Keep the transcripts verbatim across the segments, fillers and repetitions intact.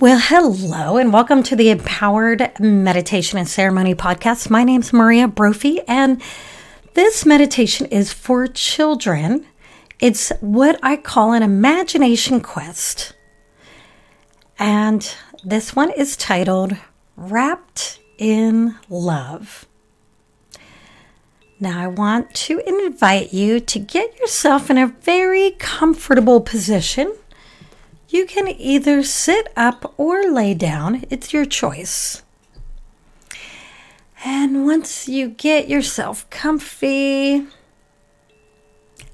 Well, hello and welcome to the Empowered Meditation and Ceremony Podcast. My name's Maria Brophy, and this meditation is for children. It's what I call an imagination quest. And this one is titled Wrapped in Love. Now, I want to invite you to get yourself in a very comfortable position. You can either sit up or lay down. It's your choice. And once you get yourself comfy,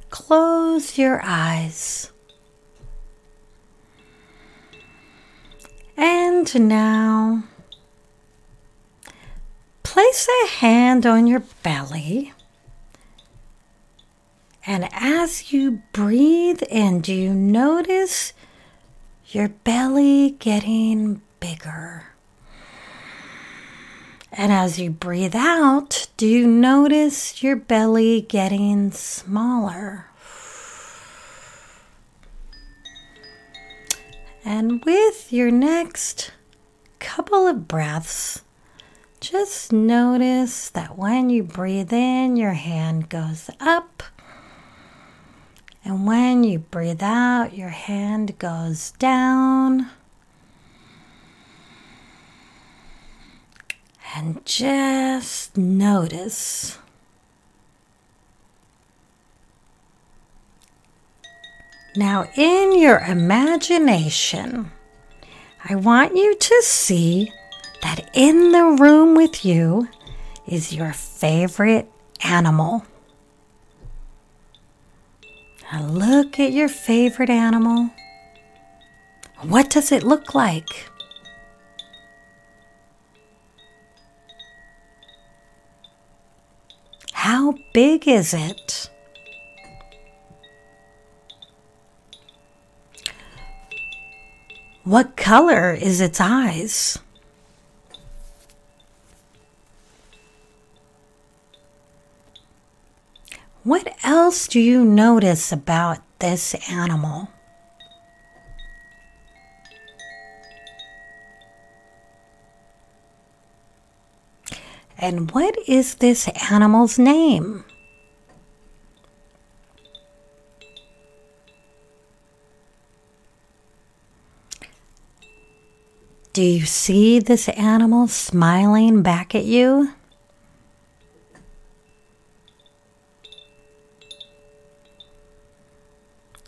close your eyes. And now, place a hand on your belly. And as you breathe in, do you notice your belly getting bigger? And as you breathe out, do you notice your belly getting smaller? And with your next couple of breaths, just notice that when you breathe in, your hand goes up. And when you breathe out, your hand goes down. And just notice. Now, in your imagination, I want you to see that in the room with you is your favorite animal. Now look at your favorite animal. What does it look like? How big is it? What color is its eyes? What else do you notice about this animal? And what is this animal's name? Do you see this animal smiling back at you?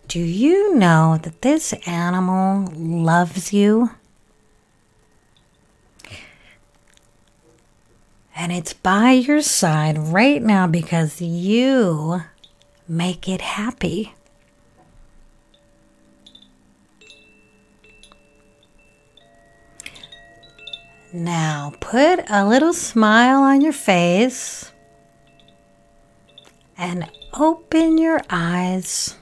Do you know that this animal loves you? And it's by your side right now because you make it happy. Now put a little smile on your face and open your eyes.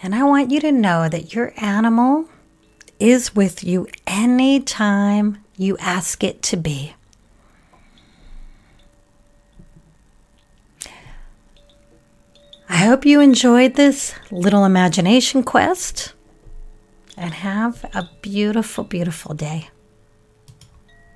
And I want you to know that your animal is with you anytime you ask it to be. I hope you enjoyed this little imagination quest and have a beautiful, beautiful day.